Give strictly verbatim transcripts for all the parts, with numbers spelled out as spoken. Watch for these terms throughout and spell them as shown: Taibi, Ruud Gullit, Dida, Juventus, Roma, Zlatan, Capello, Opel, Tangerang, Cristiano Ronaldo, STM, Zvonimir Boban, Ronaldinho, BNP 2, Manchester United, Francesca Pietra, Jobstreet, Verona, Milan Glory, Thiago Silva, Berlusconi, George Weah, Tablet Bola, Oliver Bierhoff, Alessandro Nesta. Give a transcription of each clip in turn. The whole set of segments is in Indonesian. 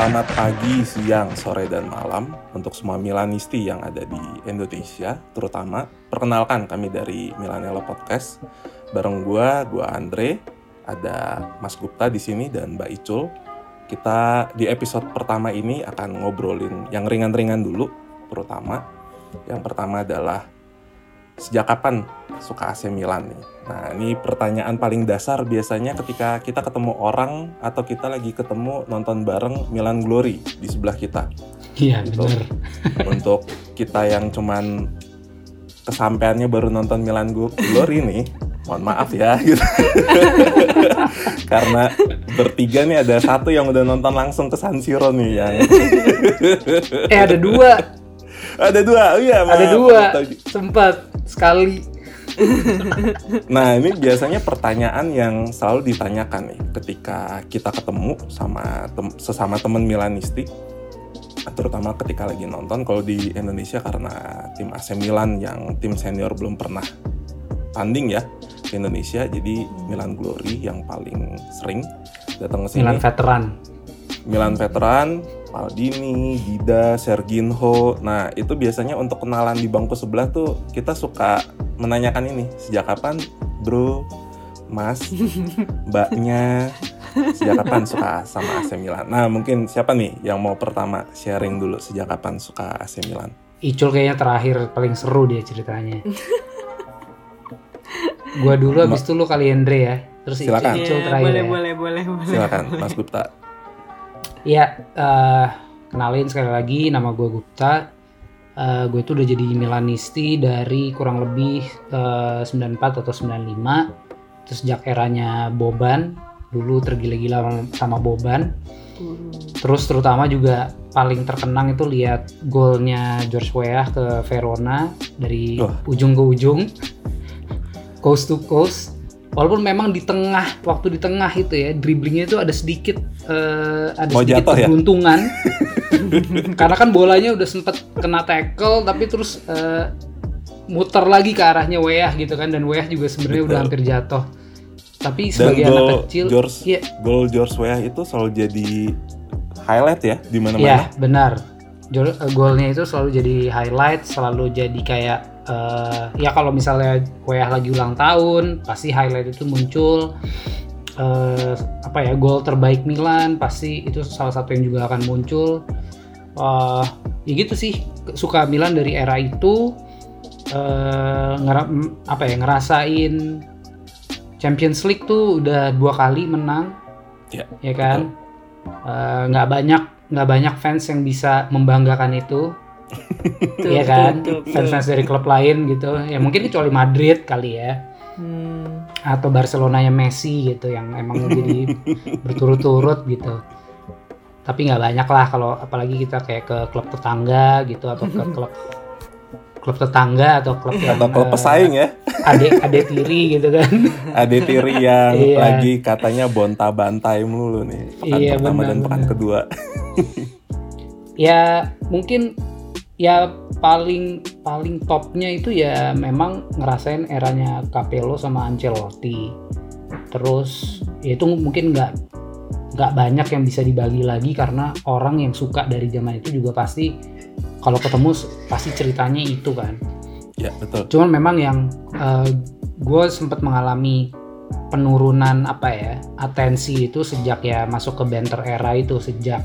Selamat pagi, siang, sore, dan malam untuk semua Milanisti yang ada di Indonesia, terutama. Perkenalkan, kami dari Milanello Podcast. Bareng gua, gua Andre, ada Mas Gupta di sini dan Mbak Icul. Kita di episode pertama ini akan ngobrolin yang ringan-ringan dulu, terutama. Yang pertama adalah sejak kapan suka A C Milan nih? Nah, ini pertanyaan paling dasar biasanya ketika kita ketemu orang atau kita lagi ketemu nonton bareng Milan Glory di sebelah kita. Iya, benar. Untuk kita yang cuman kesampeannya baru nonton Milan Glory nih, mohon maaf ya gitu. Karena bertiga nih ada satu yang udah nonton langsung ke San Siro nih yang Eh ada dua. Ada dua, oh iya. Ada dua, sempat sekali. Nah, ini biasanya pertanyaan yang selalu ditanyakan nih ketika kita ketemu sama tem- sesama teman Milanisti, terutama ketika lagi nonton. Kalau di Indonesia karena tim A C Milan yang tim senior belum pernah tanding ya di Indonesia, jadi Milan Glory yang paling sering datang ke sini. Milan veteran. Milan veteran. Maldini, Dida, Serginho. Nah, itu biasanya untuk kenalan di bangku sebelah tuh kita suka menanyakan ini, sejak kapan bro, mas, mbaknya, sejak kapan suka sama A C Milan. Nah, mungkin siapa nih yang mau pertama sharing dulu sejak kapan suka A C Milan? Icul kayaknya terakhir paling seru dia ceritanya. Gua dulu, abis itu lu kali Andre ya. Terus silakan. Icul yeah, terakhir boleh, ya. Boleh, boleh, boleh. Silakan, Mas Gupta. Ya, uh, kenalin sekali lagi, nama gue Gupta. uh, Gue tuh udah jadi Milanisti dari kurang lebih uh, sembilan puluh empat atau sembilan puluh lima. Terus sejak eranya Boban, dulu tergila-gila sama Boban. Terus terutama juga paling terkenang itu lihat golnya George Weah ke Verona. Dari oh. ujung ke ujung, coast to coast. Walaupun memang di tengah, waktu di tengah itu ya, dribblingnya itu ada sedikit uh, ada mau sedikit keberuntungan ya? Karena kan bolanya udah sempat kena tackle, tapi terus uh, muter lagi ke arahnya Weah gitu kan, dan Weah juga sebenarnya udah hampir jatuh. Tapi sebagai dan anak goal kecil, George, ya, gol George Weah itu selalu jadi highlight ya di mana-mana. Iya, benar. Jor, uh, golnya itu selalu jadi highlight, selalu jadi kayak Uh, ya kalau misalnya Weah lagi ulang tahun, pasti highlight itu muncul. Uh, apa ya, gol terbaik Milan, pasti itu salah satu yang juga akan muncul. Uh, ya gitu sih, suka Milan dari era itu. Uh, ngera- apa ya, ngerasain Champions League tuh udah dua kali menang, yeah, ya kan? Uh, nggak banyak, nggak banyak fans yang bisa membanggakan itu. Iya kan, fans-fans dari klub lain gitu. Ya mungkin kecuali Madrid kali ya, hmm. atau Barcelona yang Messi gitu, yang emang jadi berturut-turut gitu. Tapi nggak banyak lah kalau apalagi kita kayak ke klub tetangga gitu, atau ke klub klub tetangga atau klub yang, atau klub pesaing uh, ya. Adek adek tiri gitu kan. Adek tiri yang iya. lagi katanya bonta-bantai mulu nih. Pekan iya, pertama bener, dan pekan bener. kedua. Ya mungkin. Ya paling paling topnya itu ya memang ngerasain eranya Capello sama Ancelotti. Terus ya itu mungkin nggak nggak banyak yang bisa dibagi lagi, karena orang yang suka dari zaman itu juga pasti kalau ketemu pasti ceritanya itu kan. Ya betul. Cuman memang yang uh, gue sempat mengalami penurunan apa ya atensi itu sejak ya masuk ke banter era itu, sejak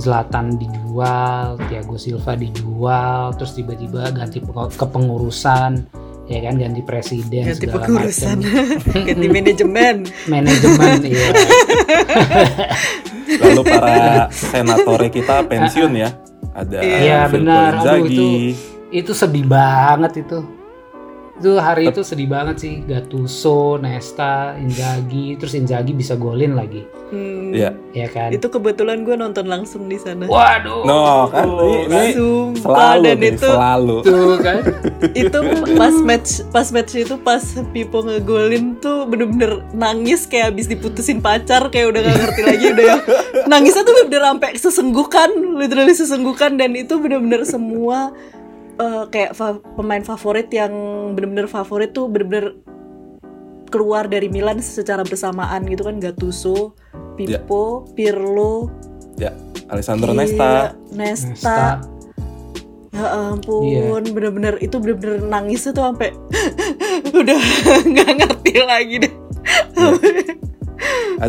Zlatan dijual, Thiago Silva dijual, terus tiba-tiba ganti kepengurusan, ya kan, ganti presiden, ganti segala pengurusan, macam. Ganti manajemen. Manajemen, iya. Lalu para senatore kita pensiun ya, ada. Iya benar, aduh itu, itu sedih banget itu. Itu hari itu sedih banget sih, Gattuso, Nesta, Inzaghi, terus Inzaghi bisa golin lagi. Hmm. Ya. Ya kan? Itu kebetulan gue nonton langsung di sana. Waduh. No, kan oh, ini selalu dan nih, itu selalu. Tuh kan. Itu pas match, pas match itu pas Pippo ngegolin tuh bener-bener nangis kayak abis diputusin pacar, kayak udah enggak ngerti lagi udah ya. Nangisnya tuh bener-bener sampai sesenggukan, literally sesenggukan, dan itu bener-bener semua Uh, kayak fa- pemain favorit yang benar-benar favorit tuh benar-benar keluar dari Milan secara bersamaan gitu kan. Gattuso, Pippo, yeah. Pirlo, Ya, Alessandro Nesta. Nesta. Nesta. Ya ampun, iya. bener-bener itu bener-bener nangisnya tuh sampai udah nggak ngerti lagi deh. Ya.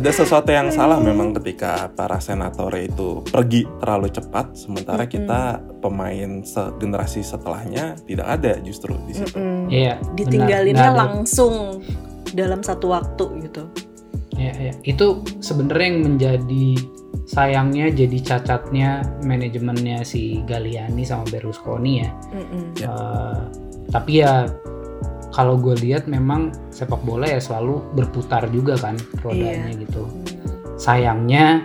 Ada sesuatu yang salah memang ketika para senatore itu pergi terlalu cepat, sementara mm-hmm. kita pemain generasi setelahnya tidak ada justru di situ. Mm-hmm. Iya, ditinggalinnya benar, langsung dalam satu waktu gitu. Iya, iya. Itu sebenarnya yang menjadi sayangnya jadi cacatnya manajemennya si Galliani sama Berlusconi ya. Mm-hmm. Uh, tapi ya kalau gue lihat memang sepak bola ya selalu berputar juga kan rodanya, yeah. gitu. Sayangnya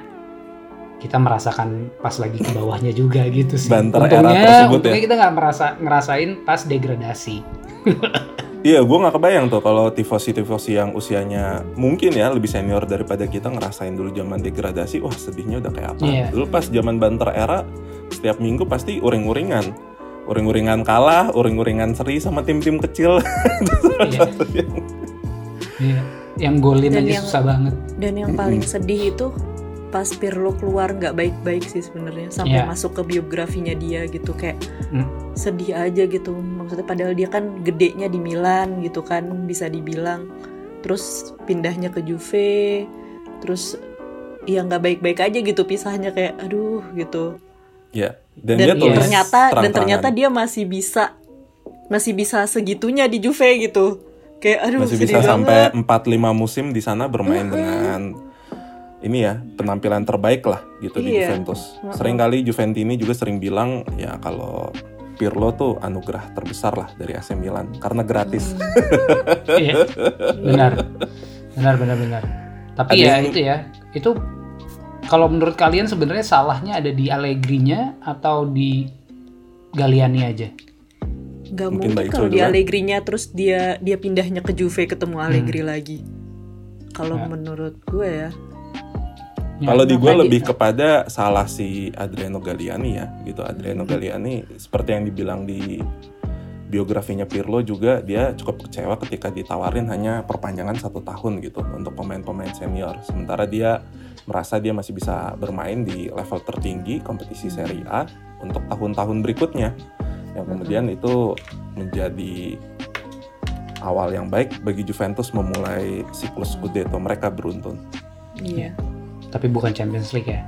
kita merasakan pas lagi ke bawahnya juga gitu sih. Banter untungnya, era tersebut ya. Kita nggak merasa ngerasain pas degradasi. Iya, gue nggak kebayang tuh kalau tifosi-tifosi yang usianya mungkin ya lebih senior daripada kita ngerasain dulu zaman degradasi. Wah, sedihnya udah kayak apa? Yeah. Dulu pas zaman banter era, setiap minggu pasti uring-uringan, uring-uringan kalah, uring-uringan seri sama tim-tim kecil. Yeah. yeah. Yang golin dan aja yang, susah banget. Dan yang paling sedih itu pas Pirlo keluar nggak baik-baik sih sebenarnya, sampai yeah. masuk ke biografinya dia gitu kayak. Mm. Sedih aja gitu, maksudnya padahal dia kan gedenya di Milan gitu kan, bisa dibilang, terus pindahnya ke Juve, terus ya nggak baik-baik aja gitu pisahnya, kayak aduh gitu ya. Dan, dan dia ternyata dan ternyata dia masih bisa masih bisa segitunya di Juve gitu, kayak aduh masih bisa banget. Sampai empat lima musim di sana bermain mm-hmm. dengan ini ya, penampilan terbaik lah gitu, iya. di Juventus. Sering kali Juventini juga sering bilang ya kalau Pirlo tuh anugerah terbesar lah dari A C Milan karena gratis. Iya, benar, benar, benar, benar. Tapi ada ya yang... itu ya, itu kalau menurut kalian sebenarnya salahnya ada di Allegri-nya atau di Galliani aja? Gak mungkin, mungkin kalau di Allegri-nya terus dia dia pindahnya ke Juve ketemu Allegri hmm. lagi. Kalau nah. menurut gue ya. Ya, kalau di gue lebih itu. Kepada salah si Adriano Galliani ya, gitu. Adriano Galliani seperti yang dibilang di biografinya Pirlo juga, dia cukup kecewa ketika ditawarin hanya perpanjangan satu tahun gitu untuk pemain-pemain senior. Sementara dia merasa dia masih bisa bermain di level tertinggi kompetisi Serie A untuk tahun-tahun berikutnya, yang kemudian itu menjadi awal yang baik bagi Juventus memulai siklus Scudetto mereka beruntun. Iya. Tapi bukan Champions League ya.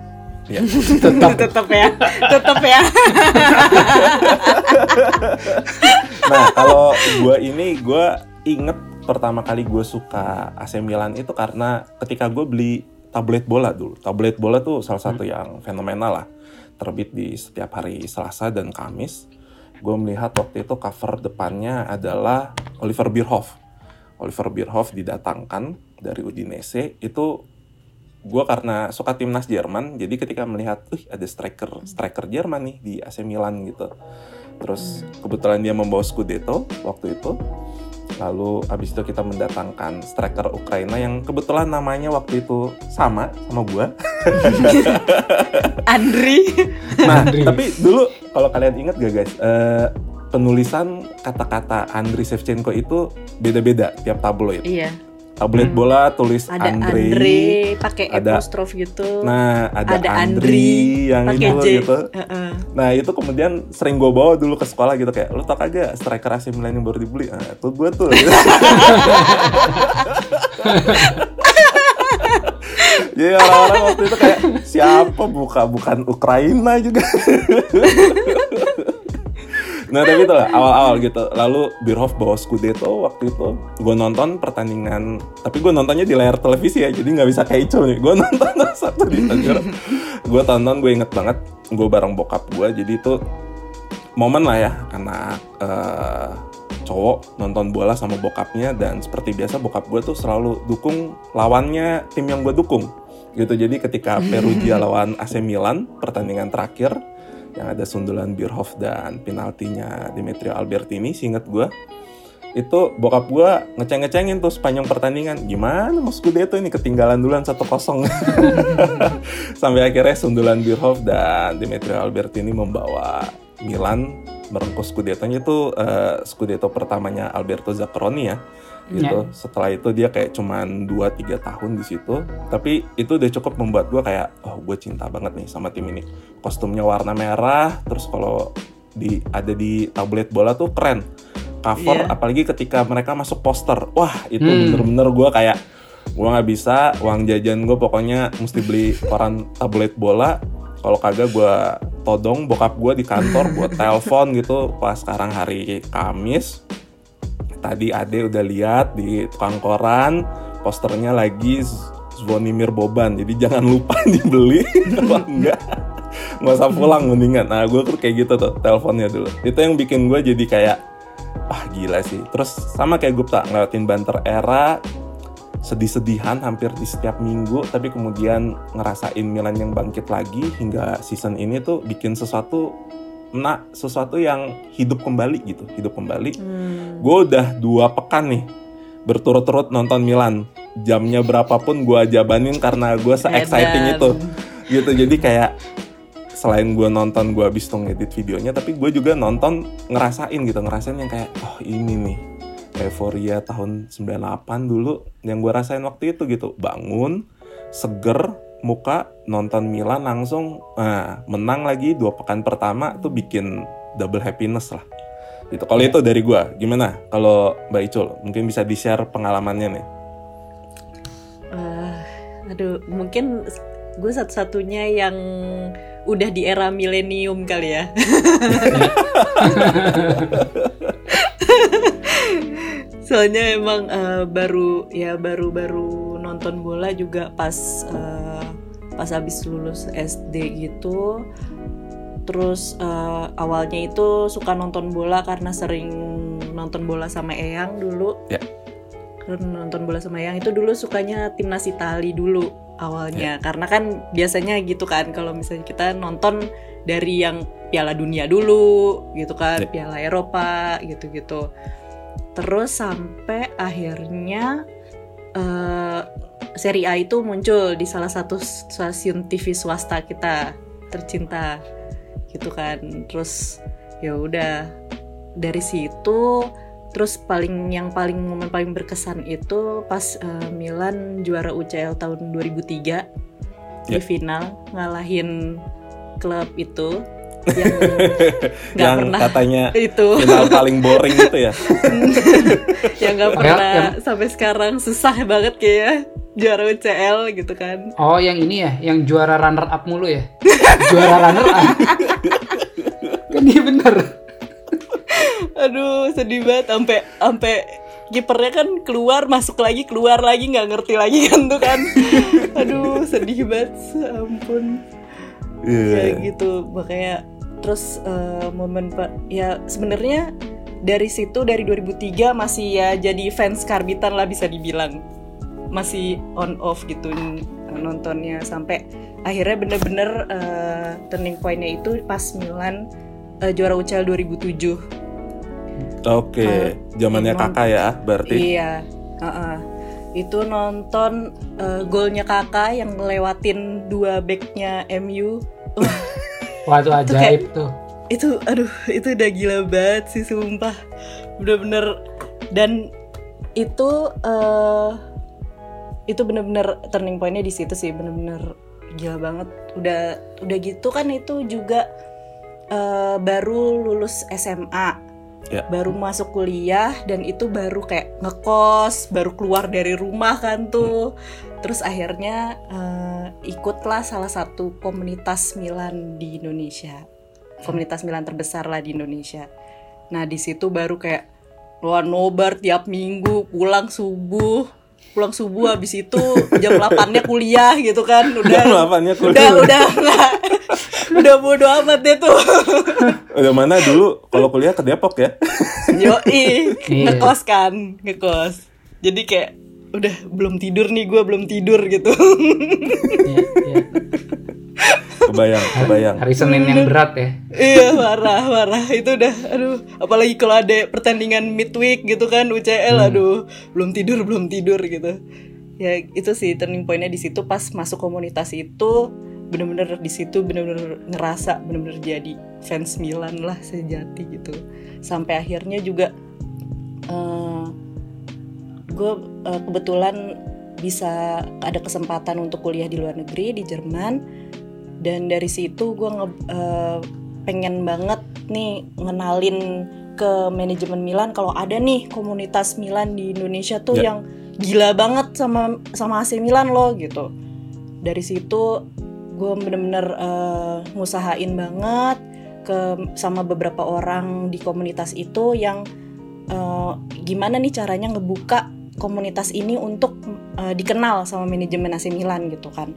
Ya. Tetap tetap ya. Tetap ya. Nah, kalau gue ini gue inget pertama kali gue suka A C Milan itu karena ketika gue beli Tablet Bola dulu. Tablet Bola tuh salah satu hmm. yang fenomenal lah. Terbit di setiap hari Selasa dan Kamis. Gue melihat waktu itu cover depannya adalah Oliver Bierhoff. Oliver Bierhoff didatangkan dari Udinese itu. Gue karena suka timnas Jerman, jadi ketika melihat, uh ada striker striker Jerman nih di A C Milan gitu. Terus kebetulan dia membawa Scudetto waktu itu. Lalu abis itu kita mendatangkan striker Ukraina yang kebetulan namanya waktu itu sama sama gue. Andri. Nah, Andri. Tapi dulu kalau kalian ingat gak guys, uh, penulisan kata-kata Andriy Shevchenko itu beda-beda tiap tabloid. Iya. Tablet hmm. bola tulis ada Andri, Andri pakai apostrof gitu. Nah, ada, ada Andri, Andri yang itu J. gitu. Uh-uh. Nah, itu kemudian sering gue bawa dulu ke sekolah gitu kayak, "Lu tau kagak striker A C Milan yang baru dibeli?" Nah, itu gue tuh. Gitu. Jadi orang-orang waktu itu kayak, "Siapa buka bukan Ukraina juga." Nah tapi itulah awal-awal gitu. Lalu Bierhoff bawa Scudetto waktu itu. Gue nonton pertandingan, tapi gue nontonnya di layar televisi ya, jadi gak bisa kecoh nih. Gue nonton satu di Tangerang. Gue tonton, gue inget banget, gue bareng bokap gue. Jadi itu momen lah ya, anak uh, cowok nonton bola sama bokapnya. Dan seperti biasa bokap gue tuh selalu dukung lawannya tim yang gue dukung gitu. Jadi ketika Perugia lawan A C Milan, pertandingan terakhir yang ada sundulan Bierhoff dan penaltinya Demetrio Albertini, seingat gue itu bokap gue ngeceng-ngecengin tuh sepanjang pertandingan, gimana mas Scudetto ini ketinggalan duluan satu kosong. Sampai akhirnya sundulan Bierhoff dan Demetrio Albertini membawa Milan merengkuh Scudetto-nya itu uh, Scudetto pertamanya Alberto Zaccheroni ya. Gitu. Yeah. Setelah itu dia kayak cuman dua tiga tahun di situ, tapi itu udah cukup membuat gue kayak oh gue cinta banget nih sama tim ini. Kostumnya warna merah, terus kalau di ada di Tablet Bola tuh keren. Cover yeah. Apalagi ketika mereka masuk poster. Wah, itu hmm. bener-bener gue kayak gue nggak bisa, uang jajan gue pokoknya mesti beli koran Tablet Bola. Kalau kagak gue todong bokap gue di kantor buat telepon gitu. Pas sekarang hari Kamis, tadi Ade udah lihat di tukang koran posternya lagi Zvonimir Boban. Jadi jangan lupa dibeli kalau enggak nggak usah pulang mendingan. Nah gue tuh kayak gitu tuh teleponnya dulu. Itu yang bikin gue jadi kayak wah gila sih. Terus sama kayak Gupta ngeliatin Banter era. Sedih-sedihan hampir di setiap minggu, tapi kemudian ngerasain Milan yang bangkit lagi hingga season ini tuh bikin sesuatu, nah sesuatu yang hidup kembali gitu, hidup kembali. Hmm. Gue udah dua pekan nih berturut-turut nonton Milan, jamnya berapapun gue jabanin karena gue se-exciting itu, gitu. Jadi kayak selain gue nonton, gue abis tuh ngedit videonya, tapi gue juga nonton ngerasain gitu, ngerasain yang kayak oh ini nih. Euforia tahun sembilan puluh delapan dulu yang gue rasain waktu itu gitu, bangun seger muka nonton Milan langsung nah, menang lagi dua pekan pertama tuh bikin double happiness lah gitu. Kalau itu dari gue, gimana kalau Mbak Icul mungkin bisa di share pengalamannya nih? Uh, aduh mungkin gue satu-satunya yang udah di era milenium kali ya. Soalnya emang uh, baru ya baru-baru nonton bola juga pas uh, pas abis lulus S D gitu. Terus uh, awalnya itu suka nonton bola karena sering nonton bola sama Eyang dulu. Yeah. Karena nonton bola sama Eyang itu dulu sukanya timnas Itali dulu awalnya. Yeah. Karena kan biasanya gitu kan kalau misalnya kita nonton dari yang Piala Dunia dulu gitu kan, yeah. Piala Eropa gitu-gitu. Terus sampai akhirnya uh, Serie A itu muncul di salah satu stasiun T V swasta kita tercinta gitu kan. Terus ya udah dari situ, terus paling yang paling momen paling berkesan itu pas uh, Milan juara U C L tahun dua ribu tiga yeah. Di final ngalahin klub itu. Yang, yang katanya itu. Final paling boring itu ya. Yang gak pernah yang, sampai sekarang susah banget kayaknya juara U C L gitu kan. Oh yang ini ya, yang juara runner up mulu ya. Juara runner up. Kan dia bener. Aduh sedih banget sampai sampai kipernya kan keluar masuk lagi keluar lagi nggak ngerti lagi kan tuh kan. Aduh sedih banget, ampun. Yeah. Ya gitu makanya. Terus uh, momen pak ya sebenarnya dari situ dari dua ribu tiga masih ya jadi fans karbitan lah bisa dibilang, masih on off gitu nontonnya sampai akhirnya bener-bener uh, turning pointnya itu pas Milan uh, juara U C L dua ribu tujuh. Oke, okay. Zamannya uh, kakak ya berarti. Iya. Uh-uh. Itu nonton uh, golnya kakak yang ngelewatin dua backnya M U. Wah itu ajaib tuh, kayak, itu aduh itu udah gila banget sih sumpah bener-bener. Dan itu uh, itu bener-bener turning pointnya di situ sih, bener-bener gila banget. Udah udah gitu kan itu juga uh, baru lulus S M A. Ya. Baru masuk kuliah dan itu baru kayak ngekos, baru keluar dari rumah kan tuh. Terus akhirnya uh, ikutlah salah satu komunitas Milan di Indonesia, komunitas Milan terbesar lah di Indonesia. Nah di situ baru kayak luar nobar tiap minggu, pulang subuh, pulang subuh habis itu jam delapan-nya kuliah gitu kan. Udah, jam delapan-nya kuliah. Udah udah enggak. Udah bodo amat deh tuh. Udah mana dulu kalau kuliah ke Depok ya? Yoi, ngekos kan, ngekos. Jadi kayak udah belum tidur nih gue, belum tidur gitu. Iya, iya. Kebayang, kebayang. Hari Senin yang berat ya. Iya, marah, marah. Itu udah aduh, apalagi kalau ada pertandingan midweek gitu kan U C L, hmm. aduh, belum tidur, belum tidur gitu. Ya, itu sih turning point-nya di situ pas masuk komunitas itu. benar-benar di situ benar-benar ngerasa benar-benar jadi fans Milan lah sejati gitu. Sampai akhirnya juga uh, gue uh, kebetulan bisa ada kesempatan untuk kuliah di luar negeri di Jerman, dan dari situ gue nge- uh, pengen banget nih ngenalin ke manajemen Milan kalau ada nih komunitas Milan di Indonesia tuh yeah. yang gila banget sama sama A C Milan loh gitu. Dari situ gue bener-bener uh, ngusahain banget ke sama beberapa orang di komunitas itu yang uh, gimana nih caranya ngebuka komunitas ini untuk uh, dikenal sama manajemen A C Milan gitu kan.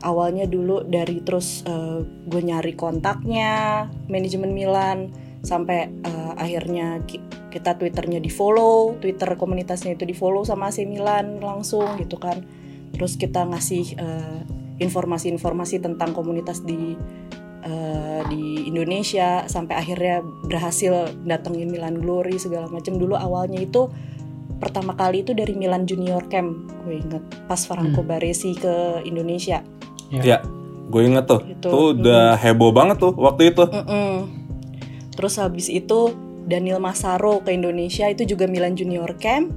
Awalnya dulu dari terus uh, gue nyari kontaknya manajemen Milan sampai uh, akhirnya kita Twitternya di follow, Twitter komunitasnya itu di follow sama A C Milan langsung gitu kan. Terus kita ngasih uh, informasi-informasi tentang komunitas di uh, di Indonesia sampai akhirnya berhasil datengin Milan Glory segala macam. Dulu awalnya itu pertama kali itu dari Milan Junior Camp, gue inget pas Franco hmm. Baresi ke Indonesia. Iya, ya, gue inget tuh. Itu tuh udah mm. heboh banget tuh waktu itu. Mm-mm. Terus habis itu Daniele Massaro ke Indonesia itu juga Milan Junior Camp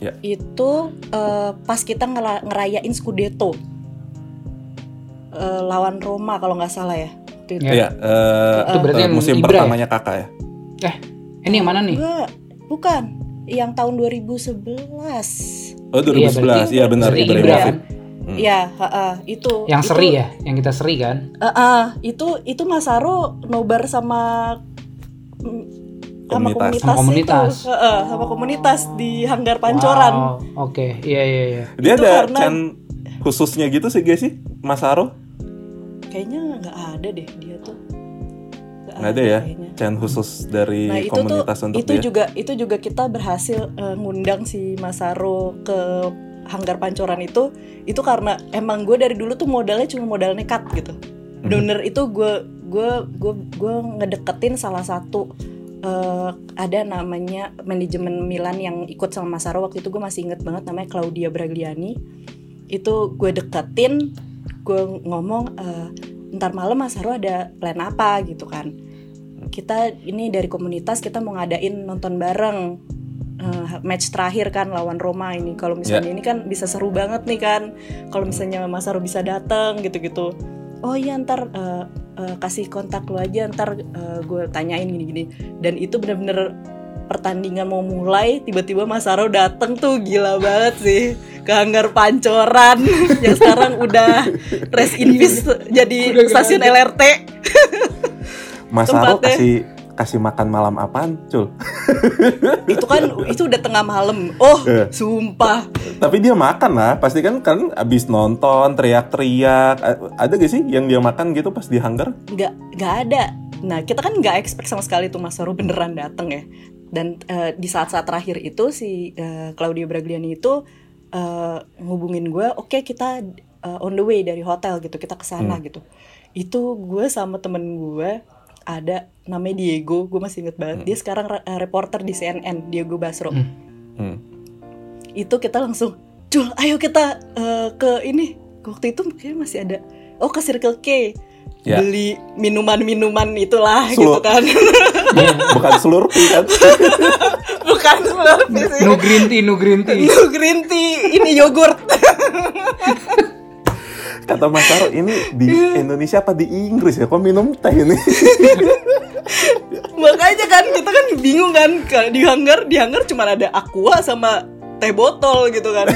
ya. Itu uh, pas kita ngel- ngerayain Scudetto uh, lawan Roma kalau nggak salah ya. Itu, ya. Itu. Ya, uh, itu berarti uh, musim Ibra pertamanya ya? Kakak ya. Eh ini yang mana nih? Nggak, bukan yang tahun dua ribu sebelas. Oh dua ribu sebelas iya benar Ibra. Ibra. Ya. Hmm. Ya, uh, itu yang itu, seri ya, yang kita seri kan? Uh, uh, itu itu Massaro nobar sama sama komunitas, sama komunitas, itu, komunitas. Uh, sama komunitas di Hanggar Pancoran. Wow. Oke, okay. Iya iya iya. Dia itu ada karena... can khususnya gitu sih guys sih, Massaro? Kayaknya nggak ada deh dia tuh. Nggak, nggak ada, ada ya, kayaknya. Can khusus dari nah, komunitas tuh, untuk itu dia. Itu juga itu juga kita berhasil uh, ngundang si Massaro ke Hanggar Pancoran itu, itu karena emang gue dari dulu tuh modalnya cuma modal nekat gitu. Bener itu gue gue gue gue ngedeketin salah satu uh, ada namanya manajemen Milan yang ikut sama Massaro waktu itu, gue masih inget banget namanya Claudia Bragliani. Itu gue deketin, gue ngomong uh, ntar malam Massaro ada plan apa gitu kan, kita ini dari komunitas kita mau ngadain nonton bareng uh, match terakhir kan lawan Roma ini, kalau misalnya yeah. ini kan bisa seru banget nih kan kalau misalnya Massaro bisa datang gitu-gitu. Oh iya ntar uh, uh, kasih kontak lu aja ntar uh, gue tanyain gini-gini. Dan itu benar-benar pertandingan mau mulai tiba-tiba Massaro dateng tuh, gila banget sih ke Hanggar Pancoran yang sekarang udah rest in peace jadi udah stasiun aja. L R T. Massaro kasih kasih makan malam apaan Cul? Itu kan itu udah tengah malam. Oh yeah. Sumpah. Tapi dia makan lah pasti kan, kan abis nonton teriak-teriak. Ada gak sih yang dia makan gitu pas di hanggar? Gak, gak ada. Nah kita kan gak expect sama sekali tuh Massaro beneran dateng ya. Dan uh, di saat-saat terakhir itu si uh, Claudio Bragliani itu uh, ngubungin gue, oke okay, kita uh, on the way dari hotel gitu, kita kesana hmm. gitu. Itu gue sama temen gue ada namanya Diego, gue masih inget banget. Hmm. Dia sekarang uh, reporter di C N N, Diego Basro. Hmm. Hmm. Itu kita langsung, Cul, ayo kita uh, ke ini. Waktu itu kayaknya masih ada. Oh ke Circle K, ya. Beli minuman-minuman itulah Selur. Gitu kan. Bukan Slurpee kan? Bukan Slurpee sih. No green tea, no green tea. No green tea, ini yogurt. Kata Massaro ini di Indonesia apa di Inggris ya? Kok minum teh ini? Makanya kan kita kan bingung kan, di hanggar di hanggar cuma ada aqua sama teh botol gitu kan,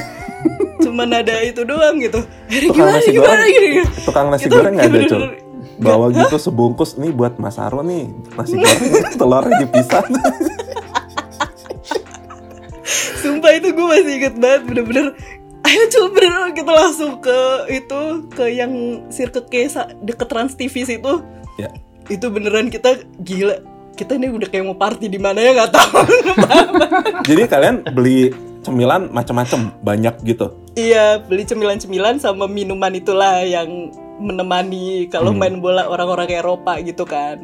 cuma ada itu doang gitu. Tukang gimana, nasi gimana, goreng, gini, gini. Tukang nasi gitu, goreng nggak ada Cul? Bawa gak. Gitu sebungkus nih buat Massaro nih nasi goreng telurnya dipisah. Sumpah itu gue masih inget banget bener-bener. Ayo coba kita langsung ke itu ke yang Circle K deket Trans T V situ. Ya. Itu beneran kita gila. Kita ini udah kayak mau party di mana ya nggak tahu. Jadi kalian beli cemilan macam-macam banyak gitu. Iya, beli cemilan-cemilan sama minuman itulah yang menemani kalau hmm. main bola orang-orang Eropa gitu kan.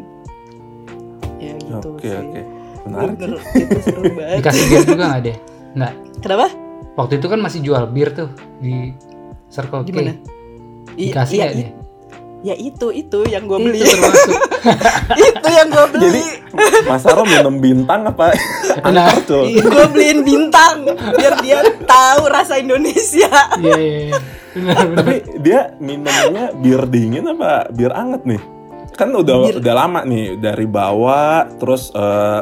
Ya gitu okay, sih. Oke okay. oke. Menarik. Bener, itu seru banget. Dikasih bir juga nggak deh? Nggak. Kenapa? Waktu itu kan masih jual bir tuh di Circle K. Gimana? I- Dikasih iya, ya i- deh. Ya itu, itu yang gue beli. Itu termasuk. Itu yang gue beli. Jadi Massaro minum Bintang apa? Nah, tuh. Gue beliin Bintang biar dia tahu rasa Indonesia. Iya, iya, iya. Tapi dia minumnya bir dingin apa bir anget nih? Kan udah bir. Udah lama nih dari bawah terus uh,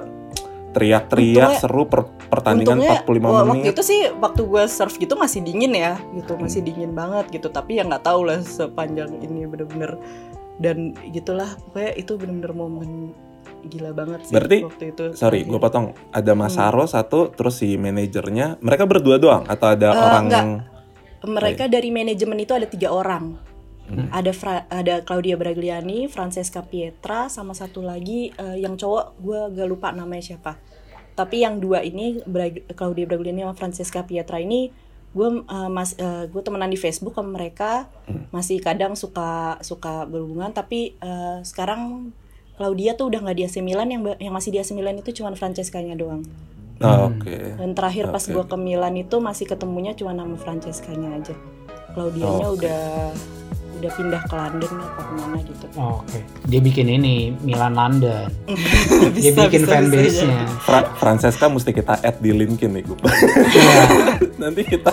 teriak-teriak untungnya, seru per, pertandingan empat puluh lima menit. Waktu itu sih waktu gue serve gitu masih dingin ya, gitu masih dingin banget gitu. Tapi ya nggak tahu lah sepanjang ini bener-bener dan gitulah pokoknya itu bener-bener momen gila banget sih. Berarti, waktu itu. Sorry, gue potong. Ada Massaro hmm. satu, terus si manajernya. Mereka berdua doang atau ada uh, orang? Enggak. Mereka Ay. dari manajemen itu ada tiga orang. Hmm. Ada Fra- ada Claudia Bragliani, Francesca Pietra, sama satu lagi uh, yang cowok gue gak lupa namanya siapa. Tapi yang dua ini Bra- Claudia Bragliani sama Francesca Pietra ini gue uh, mas uh, gue temenan di Facebook sama mereka, hmm. masih kadang suka suka berhubungan. Tapi uh, sekarang Claudia tuh udah nggak di A C Milan, yang yang masih di A C Milan itu cuma Francescanya doang. Oh, oke. Okay. Dan terakhir pas okay. gue ke Milan itu masih ketemunya cuma nama Francescanya aja. Claudianya oh, okay. udah udah pindah ke London atau kemana gitu. Oh, oke. Okay. Dia bikin ini Milan London. bisa, dia bikin fanbase-nya. Fra- Francesca mesti kita add di LinkedIn nih gue. Nanti kita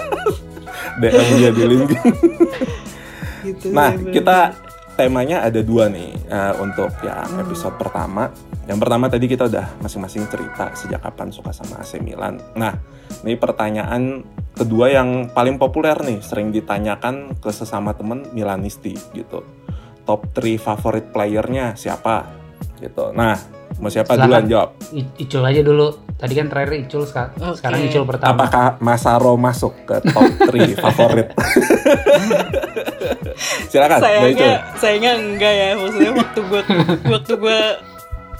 D M dia di LinkedIn. Gitu, nah bener-bener. Kita temanya ada dua nih uh, untuk yang episode hmm. pertama. Yang pertama tadi kita udah masing-masing cerita sejak kapan suka sama A C Milan. Nah, ini pertanyaan kedua yang paling populer nih, sering ditanyakan ke sesama temen Milanisti gitu. Top tiga favorite player-nya siapa? Gitu. Nah, mau siapa duluan jawab? Icul aja dulu. Tadi kan terakhir Icul, sekarang okay. Icul pertama. Apakah Massaro masuk ke top tiga favorit? Silakan. Sayangnya, sayangnya enggak ya. Maksudnya waktu gue waktu gue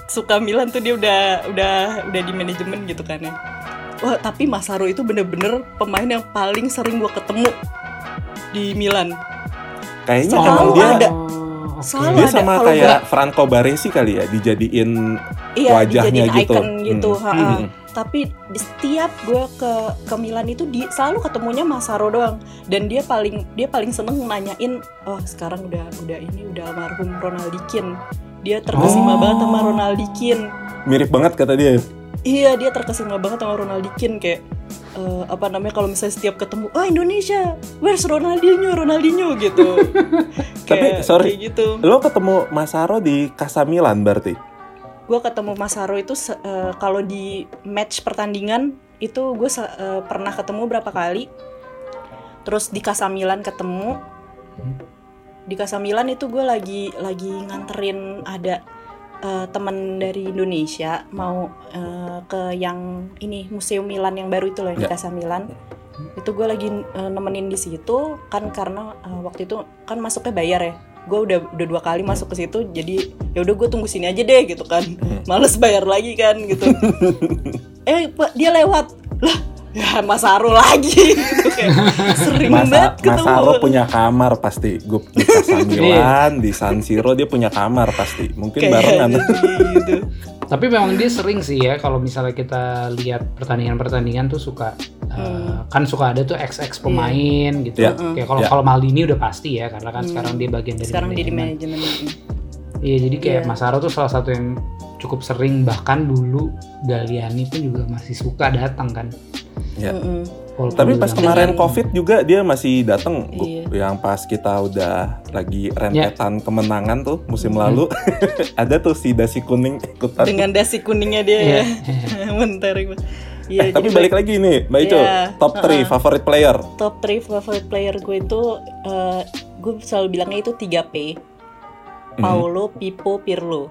suka Milan tuh dia udah udah udah di manajemen gitu kan ya. Wah, tapi Massaro itu bener-bener pemain yang paling sering gue ketemu di Milan. Kayaknya kalau dia ada. Salah dia sama ada, kayak gak, Franco Baresi kali ya, dijadiin iya, wajahnya dijadiin gitu. Icon gitu. Hmm. Ha-ha. Hmm. Tapi setiap gue ke ke Milan itu di, selalu ketemunya Massaro doang. Dan dia paling dia paling seneng nanyain, oh sekarang udah udah ini udah almarhum Ronaldinho. Dia terkesima oh. banget sama Ronaldinho. Mirip banget kata dia. Iya, dia terkesima banget sama Ronaldinho kayak uh, apa namanya kalau misalnya setiap ketemu, "Oh, Indonesia, where's Ronaldinho, Ronaldinho?" gitu. Kayak, tapi sorry, kayak gitu. Lo ketemu Massaro di Kasamilan berarti? Gue ketemu Massaro itu uh, kalau di match pertandingan itu gue uh, pernah ketemu berapa kali. Terus di Kasamilan ketemu. Di Kasamilan itu gue lagi lagi nganterin ada Uh, teman dari Indonesia mau uh, ke yang ini Museum Milan yang baru itu loh, yang di Kasamilan itu gue lagi uh, nemenin di situ kan karena uh, waktu itu kan masuknya bayar ya, gue udah udah dua kali masuk ke situ jadi ya udah gue tunggu sini aja deh gitu kan, males bayar lagi kan gitu. eh dia lewat lah ya Massaro lagi gitu kayak sering Mas, banget ketemu. Massaro punya kamar pasti, gue di Kasamilan, di San Siro dia punya kamar pasti, mungkin barengan gitu. Tapi memang dia sering sih ya kalau misalnya kita lihat pertandingan-pertandingan tuh suka hmm. uh, kan suka ada tuh X X pemain yeah. gitu yeah. kayak kalau yeah. kalau Maldini udah pasti ya karena kan hmm. sekarang dia bagian dari sekarang dia di manajemen. Iya jadi kayak yeah. Massaro tuh salah satu yang cukup sering, bahkan dulu Galliani pun juga masih suka datang kan. Ya. Mm-hmm. Tapi pas kemarin Covid juga dia masih datang, iya. yang pas kita udah lagi rentetan yeah. kemenangan tuh musim mm-hmm. lalu ada tuh si dasi kuning ikutan dengan dasi kuningnya dia yeah. ya bentar ya, eh, tapi balik lagi nih Mbak Ico yeah. top tiga uh-huh. favorite player top tiga favorite player gue itu uh, gue selalu bilangnya itu tiga P Paolo, mm-hmm. Pippo, Pirlo.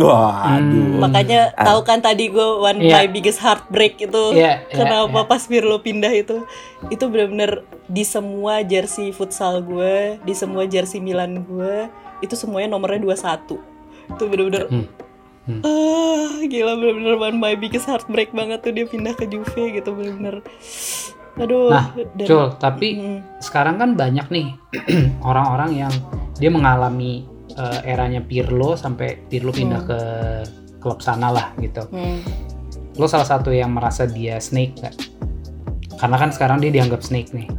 Wah, aduh. Makanya tahu kan tadi gue one yeah. my biggest heartbreak itu yeah, yeah, kenapa yeah. pas Pirlo pindah itu itu benar-benar di semua jersey futsal gue, di semua jersey Milan gue itu semuanya nomornya dua puluh satu. Itu benar-benar hmm. hmm. ah, gila benar-benar one my biggest heartbreak banget tuh dia pindah ke Juve gitu benar-benar. Aduh. Nah, dan, Cul, tapi hmm. sekarang kan banyak nih orang-orang yang dia mengalami Uh, eranya Pirlo sampai Pirlo pindah hmm. ke klub sana lah gitu. Hmm. Lo salah satu yang merasa dia snake gak? Karena kan sekarang dia dianggap snake nih.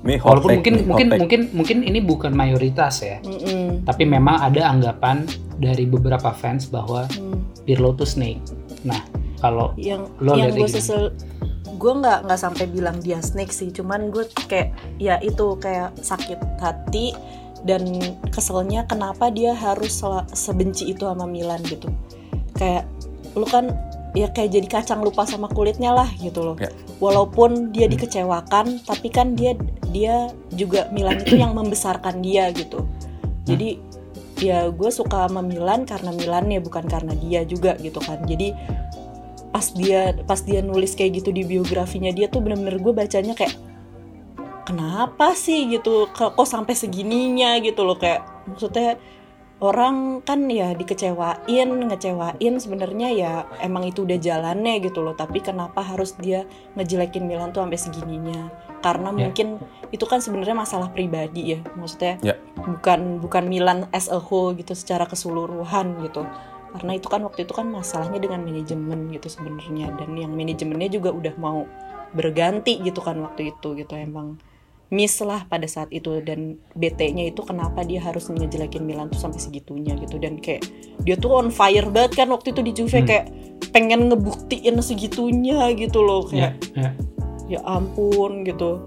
Walaupun mungkin mungkin mungkin mungkin ini bukan mayoritas ya, mm-mm, tapi memang ada anggapan dari beberapa fans bahwa mm. Pirlo tuh snake. Nah, kalau yang lo yang gue sesel, gue nggak nggak sampai bilang dia snake sih, cuman gue kayak ya itu kayak sakit hati dan keselnya kenapa dia harus sebenci itu sama Milan gitu. Kayak lu kan ya kayak jadi kacang lupa sama kulitnya lah gitu loh. Ya. Walaupun dia dikecewakan, tapi kan dia dia juga Milan itu yang membesarkan dia gitu. Jadi ya gue suka sama Milan karena Milan ya, bukan karena dia juga gitu kan. Jadi pas dia pas dia nulis kayak gitu di biografinya dia tuh benar-benar gue bacanya kayak kenapa sih gitu, kok sampai segininya gitu loh, kayak maksudnya orang kan ya dikecewain, ngecewain sebenarnya ya emang itu udah jalannya gitu loh, tapi kenapa harus dia ngejelekin Milan tuh sampai segininya? Karena yeah. mungkin itu kan sebenarnya masalah pribadi ya, maksudnya yeah. bukan bukan Milan as a whole gitu secara keseluruhan gitu. Karena itu kan waktu itu kan masalahnya dengan manajemen gitu sebenarnya, dan yang manajemennya juga udah mau berganti gitu kan waktu itu gitu, emang miss lah pada saat itu, dan B T-nya itu kenapa dia harus ngejelekin Milan tuh sampai segitunya gitu, dan kayak dia tuh on fire banget kan waktu itu di Juve, hmm. kayak pengen ngebuktiin segitunya gitu loh, kayak yeah, yeah. ya ampun gitu,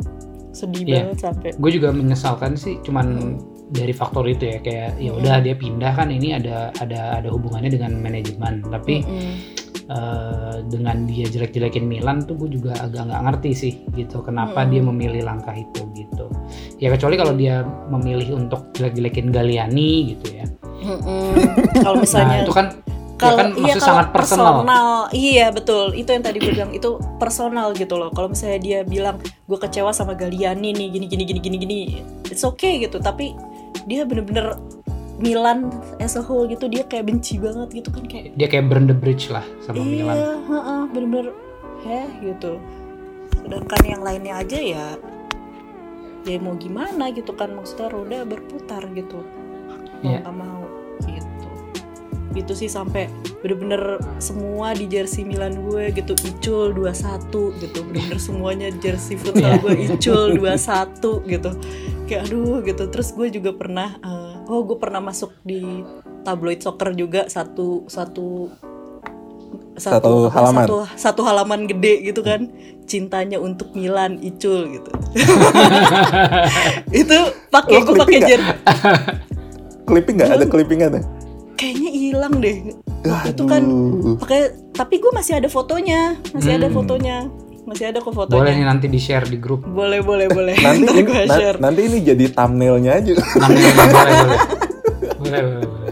sedih yeah. banget sampai. Gue juga menyesalkan sih, cuman dari faktor itu ya, kayak ya udah hmm. dia pindah kan, ini ada ada ada hubungannya dengan manajemen, tapi hmm. Uh, dengan dia jelek-jelekin Milan tuh gue juga agak nggak ngerti sih gitu, kenapa hmm. dia memilih langkah itu gitu ya, kecuali kalau dia memilih untuk jelek-jelekin Galliani gitu ya. hmm. Kalau misalnya nah, itu kan kalau ya kan iya, maksudnya sangat personal. personal Iya betul, itu yang tadi gue bilang itu personal gitu loh. Kalau misalnya dia bilang gue kecewa sama Galliani nih gini gini gini gini gini, it's okay gitu, tapi dia bener-bener Milan as a whole gitu, dia kayak benci banget gitu kan, kayak dia kayak burn the bridge lah sama iya, Milan. Iya, heeh, bener-bener heh gitu. Sedangkan yang lainnya aja ya ya mau gimana gitu kan, maksudnya roda berputar gitu. Mau yeah. gak mau gitu. Itu sih sampai bener-bener semua di jersey Milan gue gitu icul dua satu gitu. Bener-bener semuanya jersey futsal yeah. gue icul dua satu gitu. Kayak aduh gitu. Terus gue juga pernah uh, oh gue pernah masuk di tabloid soccer juga, satu satu satu satu halaman satu, satu halaman gede gitu kan, cintanya untuk Milan icul gitu. Itu pakai gue pakai jersey clipping nggak ada clippingnya deh, kayaknya hilang deh. Aduh. Itu kan pakai, tapi gue masih ada fotonya, masih hmm. ada fotonya. Masih ada kok fotonya. Boleh nih nanti di-share di grup. Boleh, boleh, boleh. Nanti ini, gue share. Nanti ini jadi thumbnail-nya aja. Thumbnail-nya boleh, boleh. Boleh, boleh, boleh.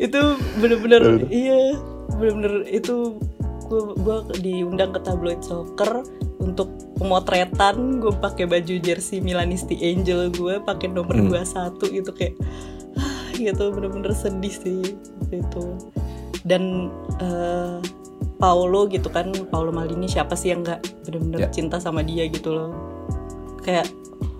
Itu benar-benar iya, benar-benar itu gua gua diundang ke tabloid soccer untuk pemotretan, gue pakai baju jersey Milanisti Angel gue, pakai nomor hmm. dua puluh satu gitu, kayak ah, gitu benar-benar sedih sih itu. Dan uh, Paolo gitu kan, Paolo Maldini, siapa sih yang gak bener-bener yeah. cinta sama dia gitu loh. Kayak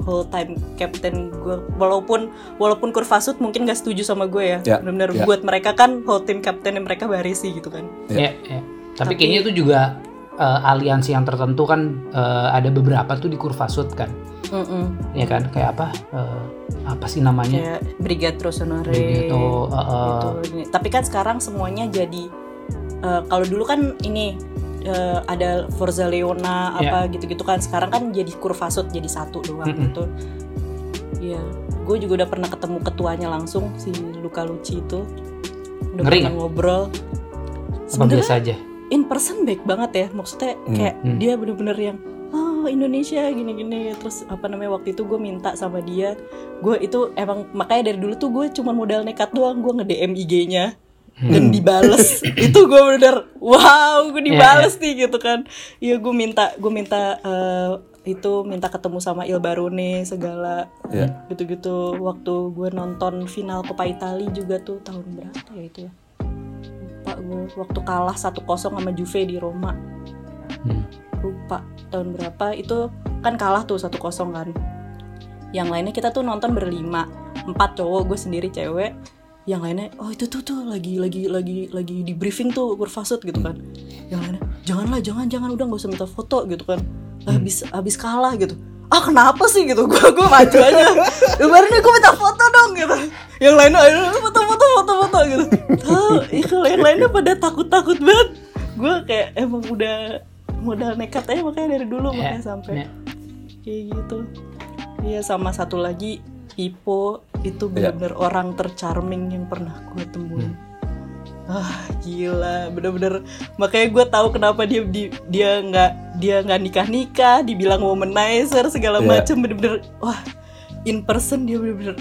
whole time captain gue, walaupun walaupun Kurvasut mungkin gak setuju sama gue ya, yeah. bener-bener yeah. buat mereka kan whole time captain yang mereka Baresi gitu kan. Iya, yeah. yeah, yeah. tapi, tapi kayaknya itu juga uh, aliansi yang tertentu kan, uh, ada beberapa tuh di Kurvasut kan. Mm-mm. Ya kan, kayak apa uh, apa sih namanya, kayak Brigato Sonore Brigato, uh, uh, gitu. Tapi kan sekarang semuanya jadi Uh, kalau dulu kan ini uh, ada Forza Leona apa yeah. gitu-gitu kan, sekarang kan jadi Kurvasut jadi satu doang mm-hmm. gitu. Iya, yeah. gue juga udah pernah ketemu ketuanya langsung, si Luca Lucci itu. Udah ngeri gak? Ngobrol. Apa biasa aja? In person baik banget ya, maksudnya kayak mm-hmm. dia bener-bener yang oh Indonesia gini-gini. Terus apa namanya, waktu itu gue minta sama dia, gue itu emang makanya dari dulu tuh gue cuma modal nekat doang, gue nge-D M I G-nya. Dan dibales. Itu gue bener wow, gue dibales yeah. nih gitu kan. Iya, gue minta gue minta uh, itu minta ketemu sama Il Barone segala yeah. gitu-gitu. Waktu gue nonton final Coppa Italia juga tuh tahun berapa ya itu ya, lupa gue, waktu kalah satu kosong sama Juve di Roma. hmm. Lupa tahun berapa itu kan, kalah tuh satu kosong kan. Yang lainnya kita tuh nonton berlima, empat cowok gue sendiri cewek. Yang lainnya, oh itu tuh tuh lagi lagi lagi lagi di briefing tuh Kurvasut gitu kan. Yang lainnya, janganlah jangan jangan udah nggak usah minta foto gitu kan. Habis habis kalah gitu. ah kenapa sih gitu, gue gue maju aja, kemarin gue minta foto dong gitu, yang lainnya ayo foto-foto foto-foto gitu, tahu, yang lainnya pada takut-takut banget, gue kayak emang udah modal nekat aja makanya dari dulu yeah, makanya sampai yeah. kayak gitu, iya sama satu lagi Pippo itu benar-benar yeah. orang tercharming yang pernah gue temuin. Hmm. Ah gila, bener-bener makanya gue tahu kenapa dia di, dia nggak dia nggak nikah-nikah, dibilang womanizer segala yeah. macam, bener-bener wah in person dia bener-bener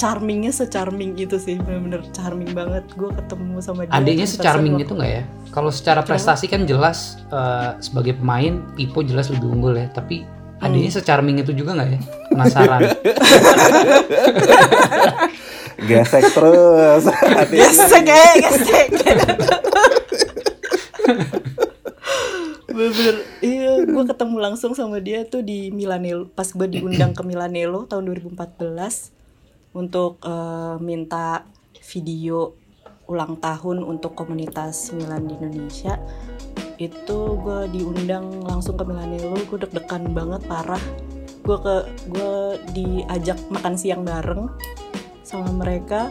charmingnya secharming itu sih, bener-bener charming banget gue ketemu sama dia. Adiknya secharming itu nggak ya? Kalau secara prestasi kan jelas uh, sebagai pemain Pippo jelas lebih unggul ya, tapi hmm. adiknya secharming itu juga nggak ya? Penasaran. Gesek terus. Gesek eh, gesek. Bener, iya, gue ketemu langsung sama dia tuh di Milanello. Pas gue diundang ke Milanello tahun dua ribu empat belas untuk uh, minta video ulang tahun untuk komunitas Milan di Indonesia. Itu gue diundang langsung ke Milanello, gue deg-degan banget parah. Gue ke, gue diajak makan siang bareng sama mereka,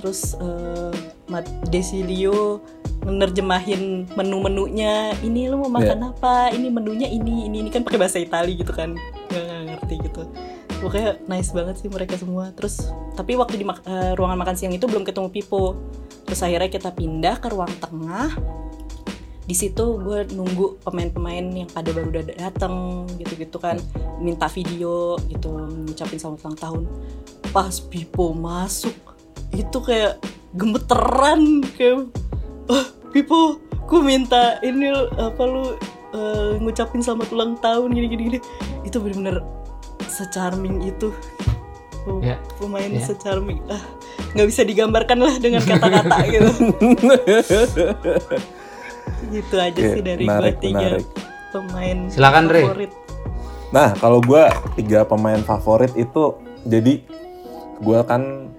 terus uh, Mat Desilio menerjemahin menu-menunya, ini lo mau makan yeah. apa, ini menunya ini, ini, ini kan pakai bahasa Itali gitu kan, nggak, nggak ngerti gitu, pokoknya nice banget sih mereka semua. Terus tapi waktu di ma- uh, ruangan makan siang itu belum ketemu Pippo, terus akhirnya kita pindah ke ruang tengah, di situ gue nunggu pemain-pemain yang pada baru udah datang gitu-gitu kan, minta video gitu, ngucapin selamat ulang tahun. Pas Pippo masuk itu kayak gemeteran, kayak oh, Pippo gue minta ini apa lu uh, ngucapin selamat ulang tahun gini-gini, itu benar-benar secharming itu pemain yeah. secharming ah nggak bisa digambarkan lah dengan kata-kata gitu. Gitu aja okay, sih dari menarik, gue tiga menarik. Pemain Silakan, favorit. Re. Nah kalau gue tiga pemain favorit itu, jadi gue kan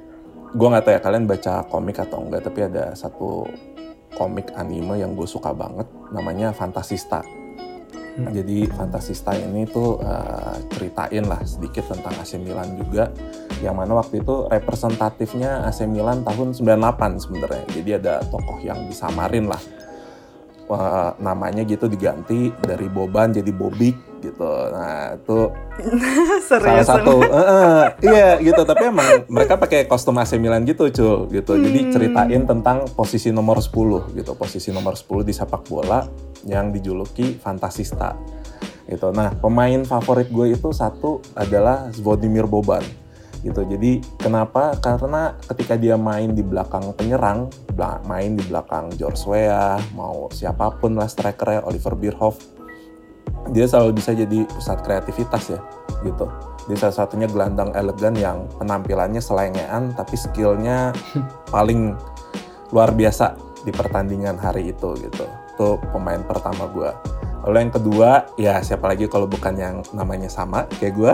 gue nggak tahu ya kalian baca komik atau enggak, tapi ada satu komik anime yang gue suka banget namanya Fantasista. Hmm. Jadi Fantasista ini tuh uh, ceritain lah sedikit tentang A C Milan juga, yang mana waktu itu representatifnya A C Milan tahun sembilan puluh delapan sebenarnya. Jadi ada tokoh yang disamarin lah. Uh, namanya gitu diganti dari Boban jadi Bobik gitu. Nah itu salah satu uh, uh, iya gitu. Tapi emang mereka pakai kostum A C Milan gitu cul gitu. Hmm. Jadi ceritain tentang posisi nomor sepuluh gitu. Posisi nomor sepuluh di sepak bola yang dijuluki Fantasista gitu. Nah pemain favorit gue itu satu adalah Zvonimir Boban gitu. Jadi kenapa? Karena ketika dia main di belakang penyerang, main di belakang George Weah, mau siapapun lah strikernya, Oliver Bierhoff, dia selalu bisa jadi pusat kreativitas ya gitu. Dia salah satunya gelandang elegan yang penampilannya selengean tapi skillnya paling luar biasa di pertandingan hari itu gitu. Itu pemain pertama gue. Lalu yang kedua, ya siapa lagi kalau bukan yang namanya sama kayak gue.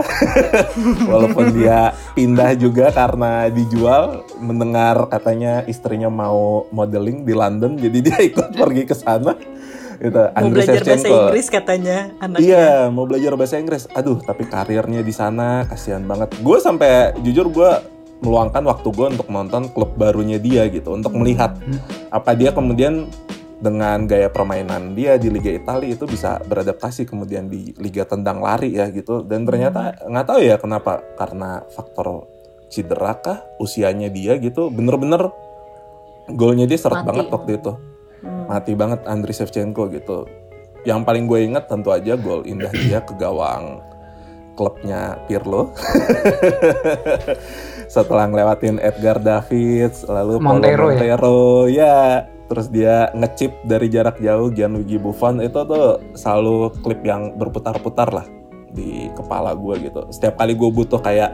Walaupun dia pindah juga karena dijual, mendengar katanya istrinya mau modeling di London, jadi dia ikut pergi ke sana. Gitu. Mau Andriy belajar Shevchenko. Bahasa Inggris katanya anaknya. Iya, mau belajar bahasa Inggris. Aduh, tapi karirnya di sana kasihan banget. Gue sampai jujur gue meluangkan waktu gue untuk nonton klub barunya dia gitu, untuk melihat apa dia kemudian dengan gaya permainan dia di Liga Italia itu bisa beradaptasi kemudian di Liga Tendang Lari ya gitu. Dan ternyata nggak tahu ya kenapa, karena faktor cedera kah, usianya dia gitu, bener-bener golnya dia seret mati banget waktu itu. Hmm. Mati banget Andriy Shevchenko gitu. Yang paling gue ingat tentu aja gol indah dia ke gawang klubnya Pirlo. Setelah ngelewatin Edgar Davids, lalu Montero, Montero ya, ya. Terus dia ngechip dari jarak jauh Gianluigi Buffon, itu tuh selalu klip yang berputar-putar lah di kepala gue gitu. Setiap kali gue butuh kayak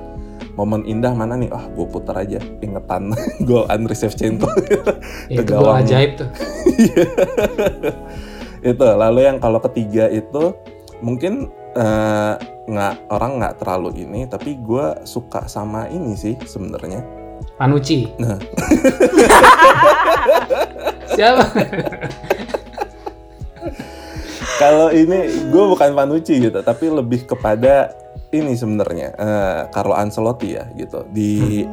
momen indah mana nih, ah gue putar aja, ingetan gol Andriy Shevchenko. Itu gol ajaib tuh. Itu. Lalu yang kalau ketiga itu mungkin uh, nggak orang nggak terlalu ini, tapi gue suka sama ini sih sebenarnya. Panucci. Nah. Siapa? Kalau ini gue bukan panuci gitu, tapi lebih kepada ini sebenarnya uh, Carlo Ancelotti ya gitu di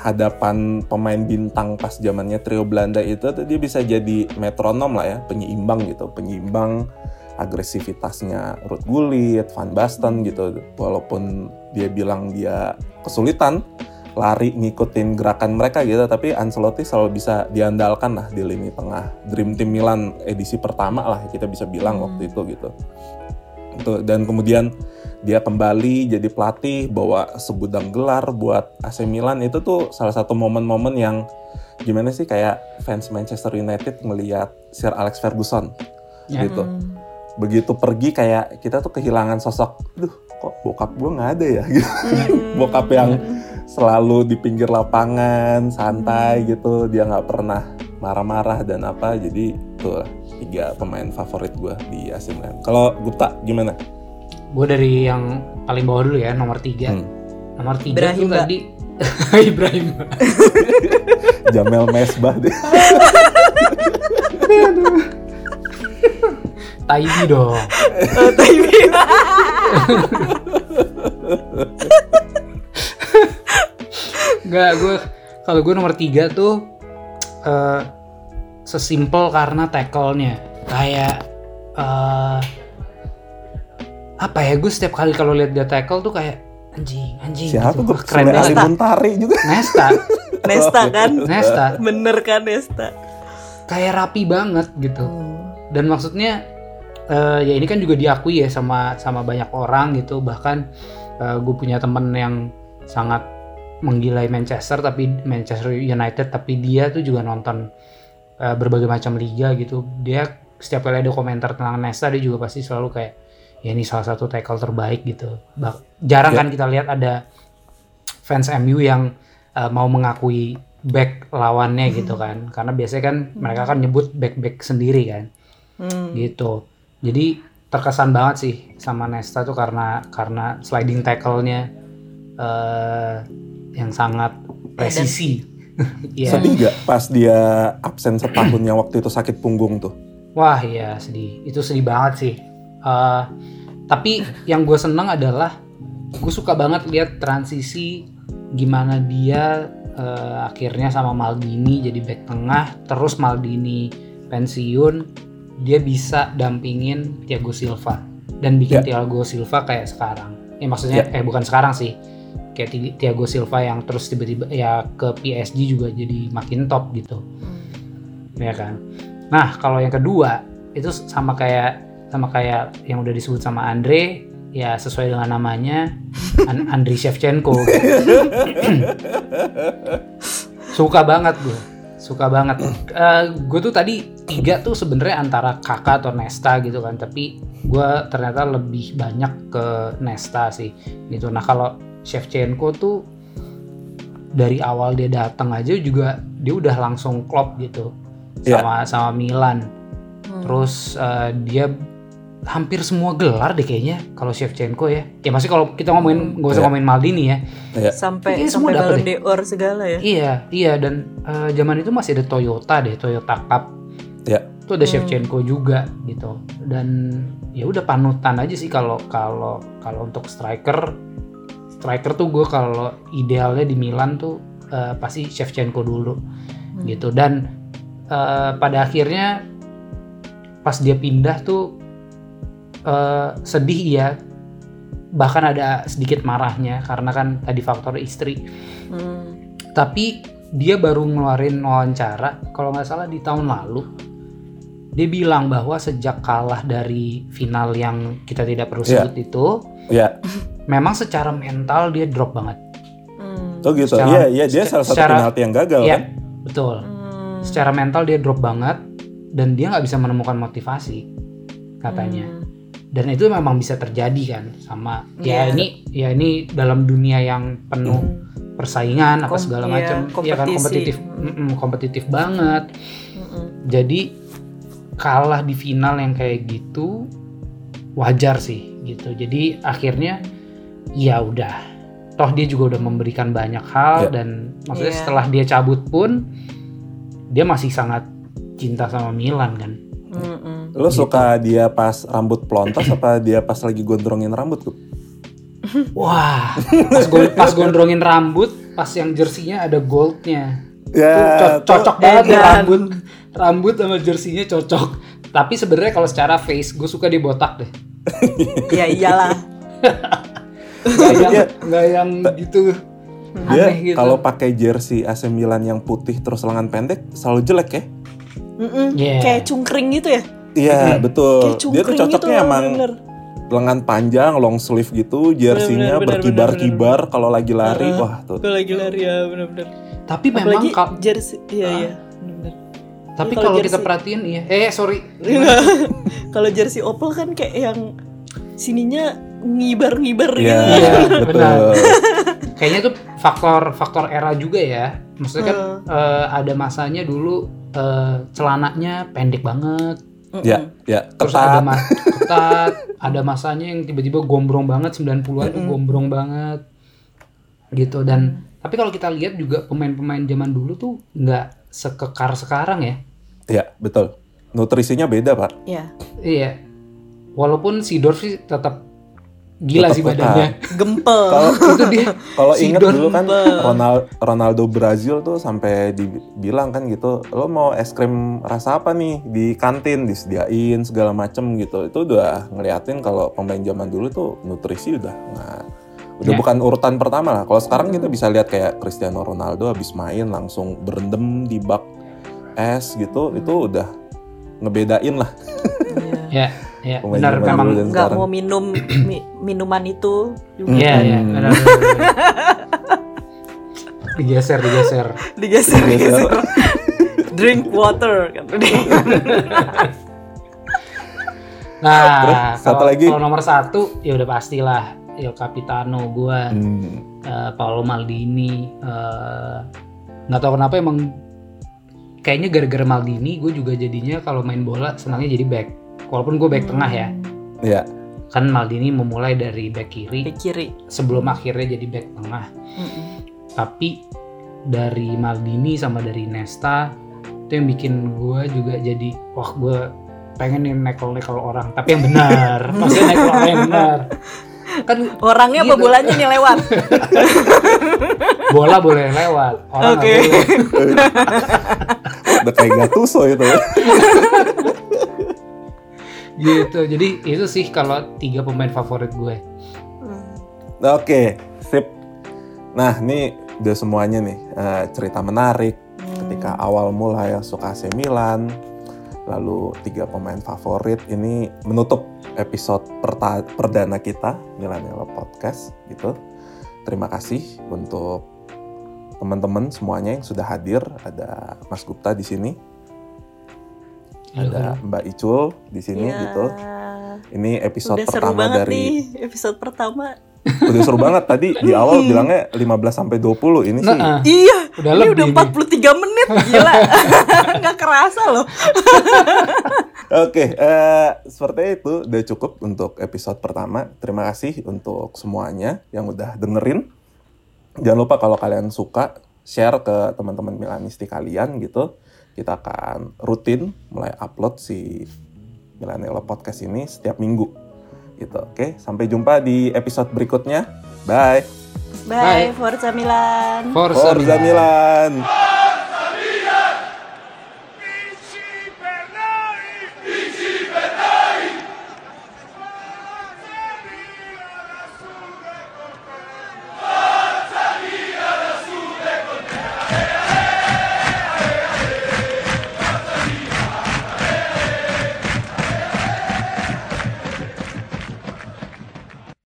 hadapan pemain bintang pas zamannya trio Belanda itu tuh dia bisa jadi metronom lah ya, penyeimbang gitu, penyeimbang agresivitasnya Ruud Gullit, Van Basten gitu. Walaupun dia bilang dia kesulitan lari ngikutin gerakan mereka gitu, tapi Ancelotti selalu bisa diandalkan lah di lini tengah. Dream Team Milan edisi pertama lah kita bisa bilang waktu itu gitu. Dan kemudian dia kembali jadi pelatih, bawa segudang gelar buat A C Milan. Itu tuh salah satu momen-momen yang gimana sih kayak fans Manchester United ngelihat Sir Alex Ferguson ya. Gitu. Begitu pergi kayak kita tuh kehilangan sosok, duh kok bokap gue gak ada ya gitu. Mm. Bokap yang selalu di pinggir lapangan, santai mm. gitu, dia gak pernah marah-marah dan apa. Jadi tuh tiga pemain favorit gue di A C Milan. Kalau Gupta gimana? Gue dari yang paling bawah dulu ya, nomor tiga. Hmm. Nomor tiga itu tadi Ibrahim Jamel Mesbah deh. Aduh Taibi dong. Oh, Taibi. Enggak, gue kalau gue nomor tiga tuh uh, sesimpel karena tackle-nya. Kayak uh, apa ya, gue setiap kali kalau lihat dia tackle tuh kayak anjing, anjing. Siapa gitu. Gue keren banget. Muntari juga. Nesta. Nesta kan? Nesta. Bener kan Nesta? Kayak rapi banget gitu. Hmm. Dan maksudnya Uh, ya ini kan juga diakui ya sama sama banyak orang gitu, bahkan uh, gue punya temen yang sangat menggilai Manchester tapi Manchester United, tapi dia tuh juga nonton uh, berbagai macam liga gitu. Dia setiap kali ada komentar tentang Nesta dia juga pasti selalu kayak ya ini salah satu tackle terbaik gitu. Bah- jarang yeah. kan kita lihat ada fans M U yang uh, mau mengakui back lawannya mm. gitu kan, karena biasanya kan mm. mereka kan nyebut back-back sendiri kan mm. gitu. Jadi terkesan banget sih sama Nesta tuh karena karena sliding tackle-nya uh, yang sangat presisi. Yeah. Sedih gak pas dia absen setahun yang waktu itu sakit punggung tuh? Wah iya sedih, itu sedih banget sih. Uh, tapi yang gue seneng adalah gue suka banget lihat transisi gimana dia uh, akhirnya sama Maldini jadi back tengah, terus Maldini pensiun. Dia bisa dampingin Thiago Silva dan bikin yeah. Thiago Silva kayak sekarang. Ya maksudnya yeah. eh bukan sekarang sih. Kayak Thiago Silva yang terus tiba-tiba ya ke P S G juga jadi makin top gitu. Ya kan. Nah, kalau yang kedua itu sama kayak sama kayak yang udah disebut sama Andre, ya sesuai dengan namanya An- Andriy Shevchenko. Suka banget gue. Suka banget. Uh, gue tuh tadi tiga tuh sebenarnya antara kakak atau Nesta gitu kan, tapi gue ternyata lebih banyak ke Nesta sih gitu. Nah kalau Shevchenko tuh dari awal dia datang aja juga dia udah langsung klop gitu sama yeah. sama Milan. Hmm. Terus uh, dia hampir semua gelar deh kayaknya kalau Shevchenko ya. Ya masih kalau kita ngomongin, gak usah yeah. ngomongin Maldini ya. Yeah. Sampai sampai Ballon d'Or segala ya. Iya, iya dan uh, zaman itu masih ada Toyota deh, Toyota Cup. Iya. Yeah. Itu ada hmm. Shevchenko juga gitu. Dan ya udah panutan aja sih kalau kalau kalau untuk striker. Striker tuh gue kalau idealnya di Milan tuh uh, pasti Shevchenko dulu. Hmm. Gitu dan uh, pada akhirnya pas dia pindah tuh Uh, sedih ya, bahkan ada sedikit marahnya karena kan tadi faktor istri. Hmm. Tapi dia baru ngeluarin wawancara kalau nggak salah di tahun lalu, dia bilang bahwa sejak kalah dari final yang kita tidak perlu sebut yeah. itu, yeah. memang secara mental dia drop banget. Hmm. Oh gitu, iya yeah, yeah, dia salah satu secara, penalti yang gagal yeah, kan? Betul, hmm. secara mental dia drop banget dan dia nggak bisa menemukan motivasi katanya. Hmm. Dan itu memang bisa terjadi kan sama yeah. ya ini ya ini dalam dunia yang penuh mm. persaingan Kom- apa segala yeah, macam ya kan kompetitif mm. kompetitif banget. Mm-mm. Jadi kalah di final yang kayak gitu wajar sih gitu. Jadi akhirnya ya udah toh dia juga udah memberikan banyak hal yeah. dan maksudnya yeah. setelah dia cabut pun dia masih sangat cinta sama Milan kan. Mm-mm. Lo gitu. Suka dia pas rambut pelontos apa dia pas lagi gondrongin rambut tuh? Wah, pas, go, pas gondrongin rambut, pas yang jersinya ada goldnya. Ya, co- cocok to- banget ya, rambut, rambut sama jersinya cocok. Tapi sebenarnya kalau secara face, gue suka dia botak deh. Ya iyalah. Gak yang, ya. Gak yang gitu. Dia aneh gitu. Kalau pakai jersey A C Milan yang putih terus lengan pendek selalu jelek ya. Yeah. Kayak cungkring gitu ya. Iya, mm-hmm. Betul. Dia tuh cocoknya gitu, emang bener. Lengan panjang, long sleeve gitu, jersinya berkibar-kibar kalau lagi lari. Uh, Wah, tuh. Kalau lagi lari ya benar-benar. Tapi memang kalau jersey iya ah. Iya, benar. Tapi ya, kalau kita perhatiin ya. Eh, sorry. Kalau jersey Opel kan kayak yang sininya ngibar-ngibar gitu. Yeah, iya, benar. Kayaknya tuh faktor-faktor era juga ya. Maksudnya kan uh. Uh, ada masanya dulu uh, celananya pendek banget. Ya, ya. Terus ketat. Ada ma- ketat. Ada masanya yang tiba-tiba gombrong banget sembilan puluhan tuh gombrong banget. Gitu dan tapi kalau kita lihat juga pemain-pemain zaman dulu tuh enggak sekekar sekarang ya. Iya, betul. Nutrisinya beda, Pak. Iya. Iya. Walaupun si Dorf sih tetap gila tetap sih badannya, gempel. Kalau inget dulu kan Ronald, Ronaldo Brazil tuh sampai dibilang kan gitu, lo mau es krim rasa apa nih di kantin disediain segala macem gitu. Itu udah ngeliatin kalau pemain zaman dulu tuh nutrisi udah nggak, udah yeah. Bukan urutan pertama lah. Kalau sekarang kita bisa lihat kayak Cristiano Ronaldo habis main langsung berendam di bak es gitu, itu udah ngebedain lah. Ya. Yeah. Ya, benar memang nggak mau minum mi, minuman itu juga. Iya, ya, benar. digeser, digeser, digeser, digeser. Drink water. Nah, satu lagi. Kalau nomor satu, ya udah pastilah El Capitano gue, hmm. uh, Paolo Maldini. Nggak uh, tahu kenapa emang kayaknya gara-gara Maldini gue juga jadinya kalau main bola senangnya jadi back. Walaupun gue back hmm. tengah ya, yeah. Kan Maldini memulai dari back kiri, back kiri. Sebelum akhirnya jadi back tengah. Mm-mm. Tapi dari Maldini sama dari Nesta itu yang bikin gue juga jadi, wah gue pengen nih nekel-nekel orang, tapi yang benar, maksudnya nekel orang yang benar. Kan orangnya gitu. Apa bolanya nih lewat? Bola boleh lewat, orang nggak okay. Boleh. Udah kayak Gattuso itu. Gitu, jadi itu sih kalau tiga pemain favorit gue. Oke, okay, sip. Nah, ini udah semuanya nih uh, cerita menarik hmm. ketika awal mula ya suka A C Milan, lalu tiga pemain favorit. Ini menutup episode perta- perdana kita Milanello Podcast gitu. Terima kasih untuk teman-teman semuanya yang sudah hadir. Ada Mas Gupta di sini. Ada Mbak Icul di sini ya. Gitu. Ini episode udah pertama dari nih, episode pertama. Udah seru banget tadi di awal bilangnya lima belas sampai dua puluh ini nah, sih. Uh, iya, udah ini udah empat puluh tiga menit gila. Enggak kerasa loh. Oke, okay, uh, sepertinya itu udah cukup untuk episode pertama. Terima kasih untuk semuanya yang udah dengerin. Jangan lupa kalau kalian suka share ke teman-teman Milanisti kalian gitu. Kita akan rutin mulai upload si Milanello Podcast ini setiap minggu. Gitu, oke. Sampai jumpa di episode berikutnya. Bye. Bye, Bye. Forza Milan. Forza, Forza Milan. Milan.